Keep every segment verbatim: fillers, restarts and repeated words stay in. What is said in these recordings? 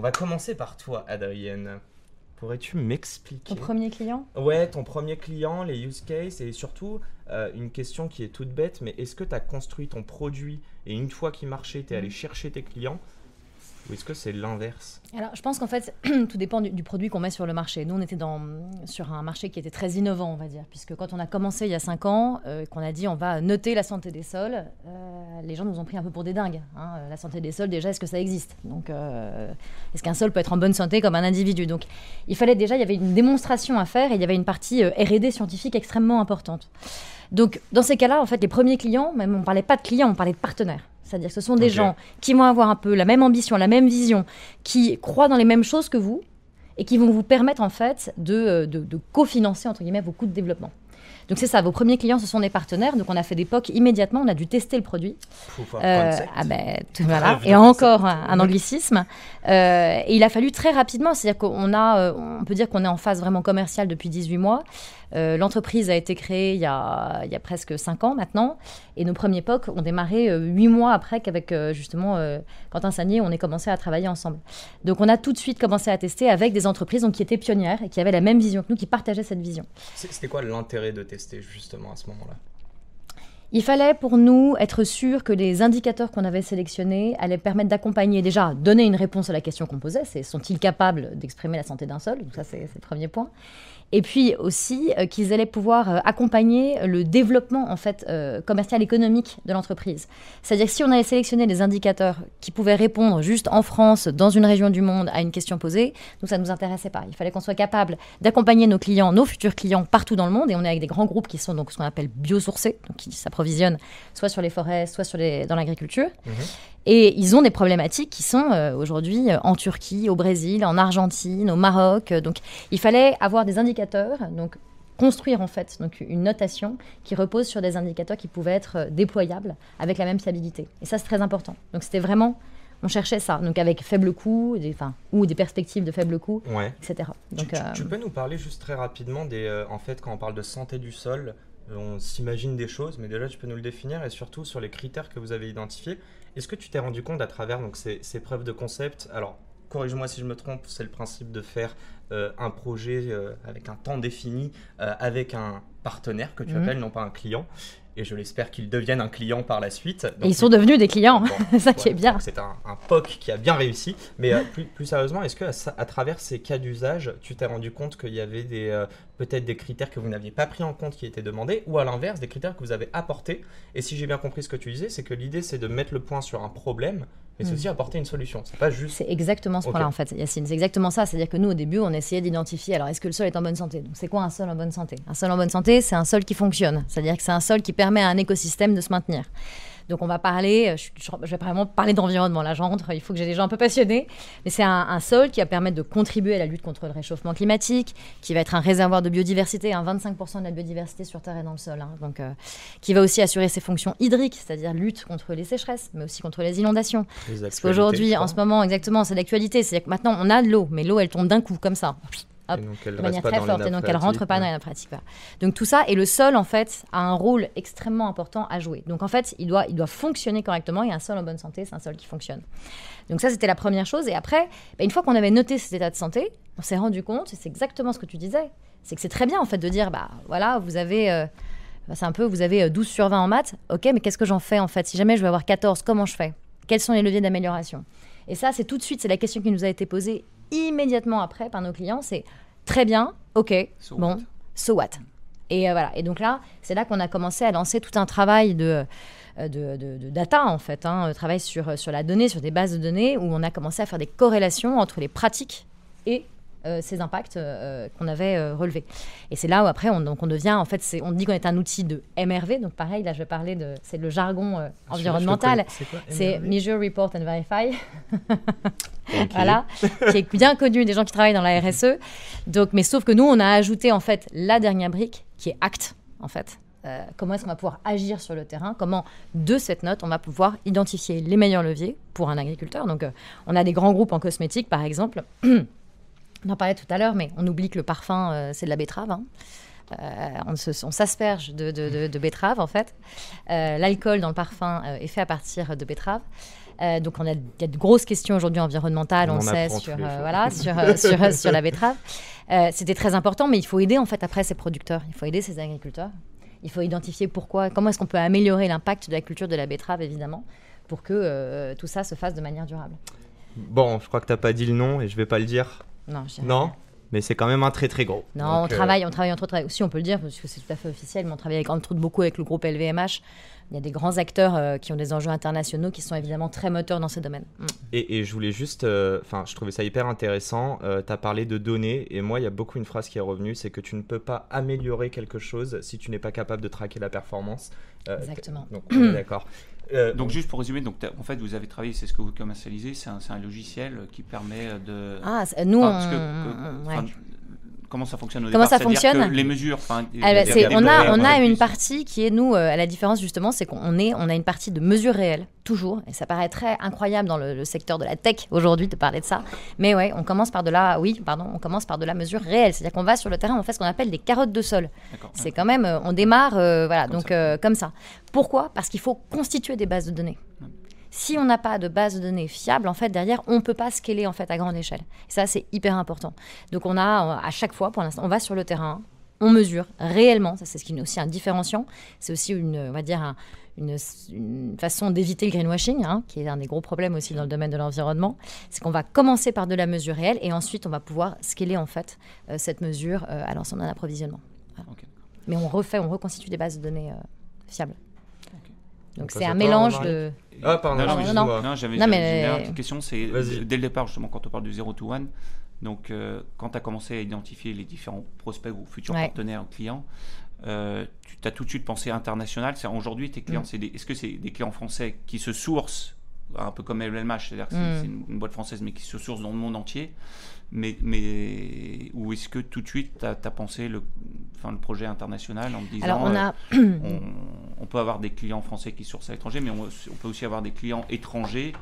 On va commencer par toi, Adrien. Pourrais-tu m'expliquer... Ton premier client ? Ouais, ton premier client, les use cases et surtout, euh, une question qui est toute bête, mais est-ce que tu as construit ton produit et une fois qu'il marchait, tu es mmh. allé chercher tes clients ? Ou est-ce que c'est l'inverse ? Alors, je pense qu'en fait, tout dépend du, du produit qu'on met sur le marché. Nous, on était dans, sur un marché qui était très innovant, on va dire, puisque quand on a commencé il y a cinq ans, euh, qu'on a dit on va noter la santé des sols, euh, les gens nous ont pris un peu pour des dingues. Hein. La santé des sols, déjà, est-ce que ça existe ? Donc, euh, est-ce qu'un sol peut être en bonne santé comme un individu ? Donc, il fallait déjà, il y avait une démonstration à faire et il y avait une partie euh, R et D scientifique extrêmement importante. Donc, dans ces cas-là, en fait, les premiers clients, même on ne parlait pas de clients, on parlait de partenaires. C'est-à-dire que ce sont des okay. gens qui vont avoir un peu la même ambition, la même vision, qui croient dans les mêmes choses que vous et qui vont vous permettre en fait de, de, de cofinancer entre guillemets vos coûts de développement. Donc c'est ça, vos premiers clients, ce sont des partenaires. Donc on a fait des P O C immédiatement, on a dû tester le produit. Proof of euh, concept. Ah ben, tout, voilà. Et encore un, un anglicisme. Euh, et il a fallu très rapidement, c'est-à-dire qu'on a, on peut dire qu'on est en phase vraiment commerciale depuis dix-huit mois. Euh, l'entreprise a été créée il y a, il y a presque cinq ans maintenant. Et nos premiers P O C ont démarré huit mois après qu'avec justement euh, Quentin Sagnier, on ait commencé à travailler ensemble. Donc on a tout de suite commencé à tester avec des entreprises donc, qui étaient pionnières et qui avaient la même vision que nous, qui partageaient cette vision. C'était quoi l'intérêt de tester justement à ce moment-là? Il fallait pour nous être sûr que les indicateurs qu'on avait sélectionnés allaient permettre d'accompagner, déjà donner une réponse à la question qu'on posait, c'est sont-ils capables d'exprimer la santé d'un sol? Donc ça c'est, c'est le premier point. Et puis aussi euh, qu'ils allaient pouvoir euh, accompagner le développement en fait, euh, commercial économique de l'entreprise. C'est-à-dire que si on allait sélectionner des indicateurs qui pouvaient répondre juste en France, dans une région du monde, à une question posée, nous ça ne nous intéressait pas. Il fallait qu'on soit capable d'accompagner nos clients, nos futurs clients partout dans le monde. Et on est avec des grands groupes qui sont donc ce qu'on appelle biosourcés, donc qui s'approvisionnent soit sur les forêts, soit sur les, dans l'agriculture. Mmh. Et ils ont des problématiques qui sont euh, aujourd'hui en Turquie, au Brésil, en Argentine, au Maroc. Donc il fallait avoir des indicateurs, donc construire en fait donc, une notation qui repose sur des indicateurs qui pouvaient être déployables avec la même fiabilité. Et ça c'est très important. Donc c'était vraiment, on cherchait ça, donc avec faible coût, des, enfin, ou des perspectives de faible coût, ouais. et cetera. Donc, tu, tu, euh, tu peux nous parler juste très rapidement des, euh, en fait quand on parle de santé du sol, on s'imagine des choses, mais déjà tu peux nous le définir et surtout sur les critères que vous avez identifiés. Est-ce que tu t'es rendu compte à travers donc, ces, ces preuves de concept, alors corrige-moi si je me trompe, c'est le principe de faire euh, un projet euh, avec un temps défini, euh, avec un partenaire que tu mmh. appelles, non pas un client, et je l'espère qu'ils deviennent un client par la suite. Donc, et ils sont devenus des clients, bon, ça ouais, qui est bien. C'est un, un P O C qui a bien réussi, mais euh, plus, plus sérieusement, est-ce que à, à travers ces cas d'usage, tu t'es rendu compte qu'il y avait des, euh, peut-être des critères que vous n'aviez pas pris en compte qui étaient demandés, ou à l'inverse, des critères que vous avez apportés? Et si j'ai bien compris ce que tu disais, c'est que l'idée c'est de mettre le point sur un problème, mais c'est aussi apporter une solution, c'est pas juste... C'est exactement ce okay. point-là en fait, Yacine, c'est exactement ça, c'est-à-dire que nous au début on essayait d'identifier, alors est-ce que le sol est en bonne santé? Donc c'est quoi un sol en bonne santé? Un sol en bonne santé, c'est un sol qui fonctionne, c'est-à-dire que c'est un sol qui permet à un écosystème de se maintenir. Donc on va parler, je, je, je vais vraiment parler d'environnement, là j'entre, il faut que j'ai des gens un peu passionnés, mais c'est un, un sol qui va permettre de contribuer à la lutte contre le réchauffement climatique, qui va être un réservoir de biodiversité, hein, vingt-cinq pour cent de la biodiversité sur terre et dans le sol, hein, donc, euh, qui va aussi assurer ses fonctions hydriques, c'est-à-dire lutte contre les sécheresses, mais aussi contre les inondations. Les Parce qu'aujourd'hui, en ce moment, exactement, c'est l'actualité, c'est-à-dire que maintenant on a de l'eau, mais l'eau elle tombe d'un coup, comme ça. Hop, de manière très forte, et donc elle ne rentre pas ouais. dans la pratique. Voilà. Donc tout ça, et le sol, en fait, a un rôle extrêmement important à jouer. Donc en fait, il doit, il doit fonctionner correctement, et un sol en bonne santé, c'est un sol qui fonctionne. Donc ça, c'était la première chose, et après, bah, une fois qu'on avait noté cet état de santé, on s'est rendu compte, et c'est exactement ce que tu disais, c'est que c'est très bien, en fait, de dire, bah voilà, vous avez... Euh, bah, c'est un peu, vous avez douze sur vingt en maths, ok, mais qu'est-ce que j'en fais, en fait? Si jamais je veux avoir quatorze, comment je fais? Quels sont les leviers d'amélioration? Et ça, c'est tout de suite, c'est la question qui nous a été posée immédiatement après par nos clients, c'est très bien, ok, so bon, what. so what Et euh, voilà, et donc là, c'est là qu'on a commencé à lancer tout un travail de, de, de, de data en fait, hein, un travail sur, sur la donnée, sur des bases de données, où on a commencé à faire des corrélations entre les pratiques et euh, ces impacts euh, qu'on avait euh, relevés. Et c'est là où après, on, donc on devient, en fait, on dit qu'on est un outil de M R V. Donc pareil, là, je vais parler de, c'est le jargon euh, environnemental. C'est Measure, Report and Verify. Okay. Voilà, qui est bien connu des gens qui travaillent dans la R S E. Donc, mais sauf que nous, on a ajouté en fait la dernière brique qui est acte, en fait. Euh, comment est-ce qu'on va pouvoir agir sur le terrain? Comment, de cette note, on va pouvoir identifier les meilleurs leviers pour un agriculteur? Donc, euh, on a des grands groupes en cosmétique, par exemple. On en parlait tout à l'heure, mais on oublie que le parfum, euh, c'est de la betterave. Hein. Euh, on s'asperge de, de, de, de betterave, en fait. Euh, l'alcool dans le parfum euh, est fait à partir de betterave. Euh, donc, il y a de grosses questions aujourd'hui environnementales, on, on sait, sur, euh, voilà, sur, euh, sur, euh, sur la betterave. Euh, C'était très important, mais il faut aider, en fait, après ces producteurs. Il faut aider ces agriculteurs. Il faut identifier pourquoi, comment est-ce qu'on peut améliorer l'impact de la culture de la betterave, évidemment, pour que euh, tout ça se fasse de manière durable. Bon, je crois que tu n'as pas dit le nom et je ne vais pas le dire. Non, je dirais pas. Mais c'est quand même un très, très gros. Non, donc, on, euh... travaille, on travaille entre autres, aussi on peut le dire, parce que c'est tout à fait officiel, mais on travaille avec, entre autres beaucoup avec le groupe L V M H. Il y a des grands acteurs euh, qui ont des enjeux internationaux qui sont évidemment très moteurs dans ce domaine. Mm. Et, et je voulais juste, enfin, euh, je trouvais ça hyper intéressant, euh, tu as parlé de données, et moi, il y a beaucoup une phrase qui est revenue, c'est que tu ne peux pas améliorer quelque chose si tu n'es pas capable de traquer la performance. Euh, Exactement. Donc, on est d'accord. Euh, donc, donc juste pour résumer, donc en fait vous avez travaillé, c'est ce que vous commercialisez, c'est un, un logiciel qui permet de... Ah, nous enfin, on... Que, que, ouais. Comment ça fonctionne au Comment départ ça fonctionne que les mesures enfin, ah, bah, des on, a, on a une partie qui est, nous, euh, à la différence justement, c'est qu'on on a une partie de mesures réelles, toujours, et ça paraît très incroyable dans le, le secteur de la tech aujourd'hui de parler de ça, mais ouais, on commence par de la, oui, pardon, on commence par de la mesure réelle, c'est-à-dire qu'on va sur le terrain, on fait ce qu'on appelle des carottes de sol. C'est quand même, on démarre, euh, voilà, comme donc ça. Euh, comme ça. Pourquoi? Parce qu'il faut constituer des bases de données. Si on n'a pas de base de données fiable, en fait, derrière, on ne peut pas scaler en fait, à grande échelle. Et ça, c'est hyper important. Donc, on a à chaque fois, pour l'instant, on va sur le terrain, on mesure réellement. Ça, c'est ce qui est aussi un différenciant. C'est aussi, une, on va dire, un, une, une façon d'éviter le greenwashing, hein, qui est un des gros problèmes aussi dans le domaine de l'environnement. C'est qu'on va commencer par de la mesure réelle et ensuite, on va pouvoir scaler en fait, euh, cette mesure euh, à l'ensemble d'un approvisionnement. Voilà. Okay. Mais on refait, on reconstitue des bases de données euh, fiables. Okay. Donc, c'est un mélange de... Ah, pardon, non, non, non, non, non j'avais mais... une petite question, c'est dès le départ, justement, quand on parle du zéro to one, donc euh, quand tu as commencé à identifier les différents prospects ou futurs ouais. partenaires ou clients, euh, tu as tout de suite pensé international. Aujourd'hui, tes clients, mm. c'est est-ce que c'est des clients français qui se sourcent, un peu comme L V M H, c'est-à-dire que mm. c'est une, une boîte française, mais qui se source dans le monde entier, mais, mais ou est-ce que tout de suite, tu as, as pensé le, enfin, le projet international en te disant... Alors, on a... Euh, on, On peut avoir des clients français qui sourcent à l'étranger, mais on, on peut aussi avoir des clients étrangers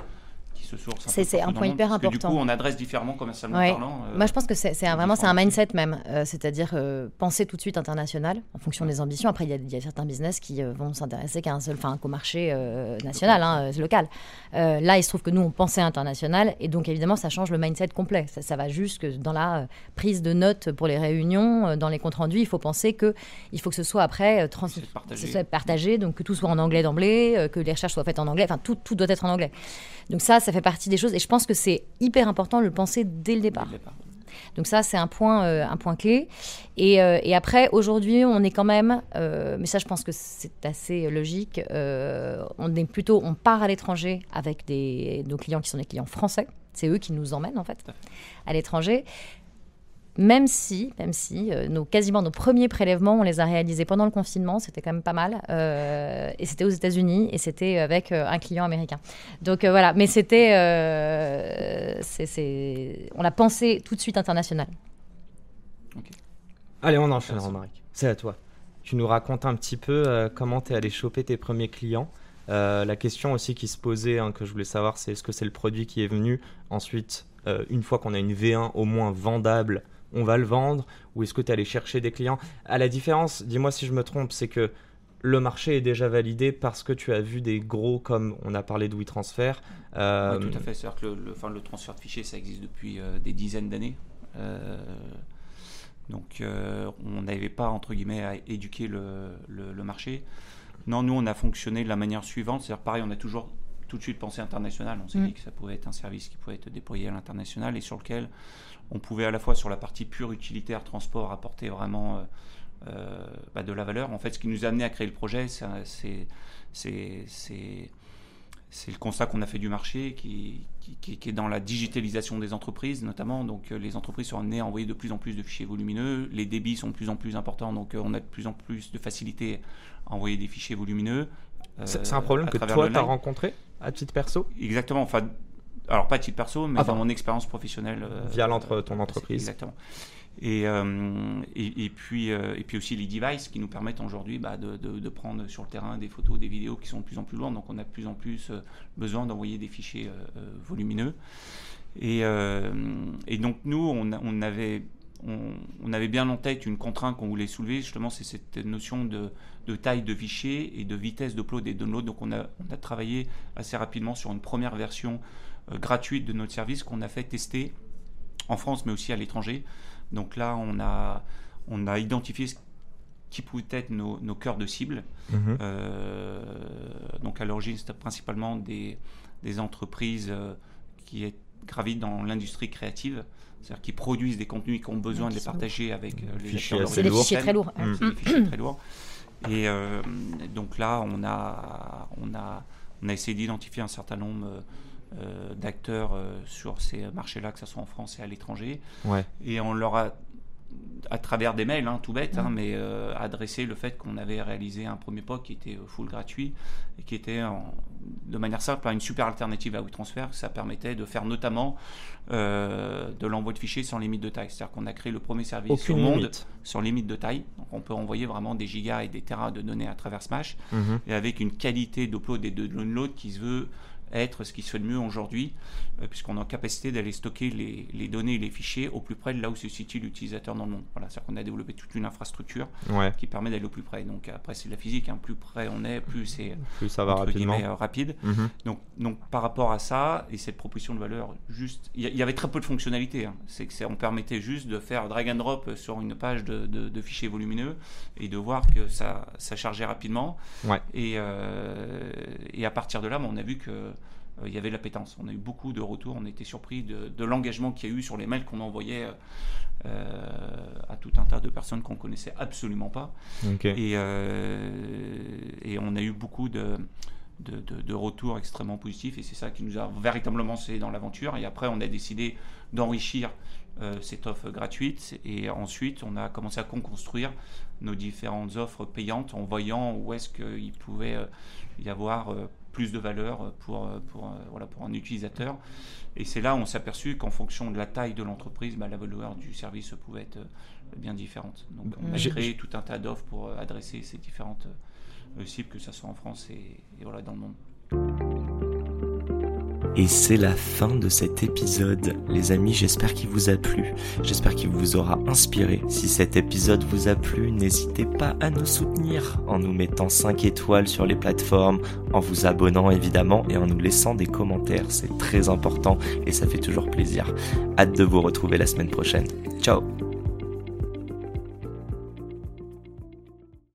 qui se sourcent. C'est un point hyper important. Parce que du coup, on adresse différemment commercialement ouais. parlant. Euh, Moi, je pense que c'est vraiment c'est un mindset même, euh, c'est-à-dire euh, penser tout de suite international en fonction ouais. des ambitions. Après, il y, y a certains business qui euh, vont s'intéresser qu'à un seul, enfin, qu'au marché euh, national, hein, euh, local. Euh, là, il se trouve que nous, on pensait international, et donc évidemment, ça change le mindset complet. Ça, ça va jusque dans la euh, prise de notes pour les réunions, euh, dans les comptes rendus. Il faut penser que il faut que ce soit après euh, trans partagé. Soit partagé, donc que tout soit en anglais d'emblée, euh, que les recherches soient faites en anglais. Enfin, tout, tout doit être en anglais. Donc ça. Ça fait partie des choses et je pense que c'est hyper important de le penser dès le départ. Dès le départ. Donc ça, c'est un point, euh, un point clé. Et, euh, et après, aujourd'hui, on est quand même, euh, mais ça, je pense que c'est assez logique, euh, on est plutôt, on part à l'étranger avec des, nos clients qui sont des clients français. C'est eux qui nous emmènent, en fait, à l'étranger. Même si, même si euh, nos, quasiment nos premiers prélèvements, on les a réalisés pendant le confinement, c'était quand même pas mal. Euh, et c'était aux États-Unis et c'était avec euh, un client américain. Donc euh, voilà, mais c'était. Euh, on l'a pensé tout de suite international. Okay. Allez, on enchaîne, Romaric. C'est à toi. Tu nous racontes un petit peu euh, comment tu es allé choper tes premiers clients. Euh, la question aussi qui se posait, hein, que je voulais savoir, c'est est-ce que c'est le produit qui est venu ensuite, euh, une fois qu'on a une V un au moins vendable, on va le vendre, ou est-ce que tu es allé chercher des clients? À la différence, dis-moi si je me trompe, c'est que le marché est déjà validé parce que tu as vu des gros, comme on a parlé de WeTransfer. Euh... Oui, tout à fait, c'est-à-dire que le, le, enfin, le transfert de fichiers, ça existe depuis euh, des dizaines d'années. Euh, donc, euh, on n'avait pas, entre guillemets, à éduquer le, le, le marché. Non, nous, on a fonctionné de la manière suivante. C'est-à-dire, pareil, on a toujours tout de suite pensé international. On s'est mmh. dit que ça pouvait être un service qui pouvait être déployé à l'international et sur lequel... On pouvait à la fois sur la partie pure utilitaire, transport, apporter vraiment euh, euh, bah de la valeur. En fait, ce qui nous a amené à créer le projet, c'est c'est le constat qu'on a fait du marché qui, qui, qui, qui est dans la digitalisation des entreprises notamment. Donc les entreprises sont amenées à envoyer de plus en plus de fichiers volumineux, les débits sont de plus en plus importants, donc on a de plus en plus de facilité à envoyer des fichiers volumineux. C'est euh, un problème que toi tu as rencontré à titre perso? Exactement, enfin, alors pas à titre perso, mais ah, dans bon. mon expérience professionnelle. Euh, Via l'entre, ton entreprise. Exactement. Et, euh, et, et, puis, euh, et puis aussi les devices qui nous permettent aujourd'hui bah, de, de, de prendre sur le terrain des photos, des vidéos qui sont de plus en plus lourdes. Donc on a de plus en plus besoin d'envoyer des fichiers euh, volumineux. Et, euh, et donc nous, on, on, avait, on, on avait bien en tête une contrainte qu'on voulait soulever. Justement, c'est cette notion de, de taille de fichier et de vitesse d'upload et de download. Donc on a, on a travaillé assez rapidement sur une première version euh, gratuite de notre service qu'on a fait tester en France, mais aussi à l'étranger. Donc là, on a, on a identifié ce qui pouvait être nos, nos cœurs de cible. Mmh. Euh, donc à l'origine, c'était principalement des, des entreprises qui gravitent dans l'industrie créative, c'est-à-dire qui produisent des contenus et qui ont besoin oui, de les partager lourds. avec les fichiers acteurs. C'est des fichiers très lourds. Mmh. C'est des fichiers très lourds. Et euh, donc là, on a, on, a, on a essayé d'identifier un certain nombre Euh, d'acteurs euh, sur ces marchés-là, que ce soit en France et à l'étranger. Ouais. Et on leur a, à travers des mails, hein, tout bête, ouais. hein, mais euh, adressé le fait qu'on avait réalisé un premier P O C qui était full gratuit et qui était, en, de manière simple, hein, une super alternative à WeTransfer. Ça permettait de faire notamment euh, de l'envoi de fichiers sans limite de taille. C'est-à-dire qu'on a créé le premier service Aucune au monde limite. sans limite de taille. Donc on peut envoyer vraiment des gigas et des terras de données à travers Smash, mm-hmm. et avec une qualité d'upload et de download qui se veut être ce qui se fait de mieux aujourd'hui, euh, puisqu'on est en capacité d'aller stocker les, les données et les fichiers au plus près de là où se situe l'utilisateur dans le monde. Voilà, c'est-à-dire qu'on a développé toute une infrastructure ouais. qui permet d'aller au plus près. Donc après, c'est de la physique, hein. Plus près on est, plus c'est plus ça va rapidement. Euh, rapide. Mm-hmm. Donc, donc par rapport à ça, et cette proposition de valeur, juste, il y, y avait très peu de fonctionnalités. Hein. C'est que c'est, on permettait juste de faire drag and drop sur une page de, de, de fichiers volumineux et de voir que ça, ça chargeait rapidement. Ouais. Et, euh, et à partir de là, bah, on a vu que il y avait de la pétence. On a eu beaucoup de retours, on était surpris de, de l'engagement qu'il y a eu sur les mails qu'on envoyait euh, à tout un tas de personnes qu'on ne connaissait absolument pas. Okay. Et, euh, et on a eu beaucoup de, de, de, de retours extrêmement positifs et c'est ça qui nous a véritablement lancé dans l'aventure. Et après, on a décidé d'enrichir euh, cette offre gratuite et ensuite, on a commencé à co-construire nos différentes offres payantes en voyant où est-ce qu'il pouvait euh, y avoir... Euh, plus de valeur pour, pour, voilà, pour un utilisateur. Et c'est là où on s'est aperçu qu'en fonction de la taille de l'entreprise, bah, la valeur du service pouvait être bien différente. Donc on a créé tout un tas d'offres pour adresser ces différentes cibles, que ce soit en France et, et voilà, dans le monde. Et c'est la fin de cet épisode. Les amis, j'espère qu'il vous a plu. J'espère qu'il vous aura inspiré. Si cet épisode vous a plu, n'hésitez pas à nous soutenir en nous mettant cinq étoiles sur les plateformes, en vous abonnant évidemment et en nous laissant des commentaires. C'est très important et ça fait toujours plaisir. Hâte de vous retrouver la semaine prochaine. Ciao!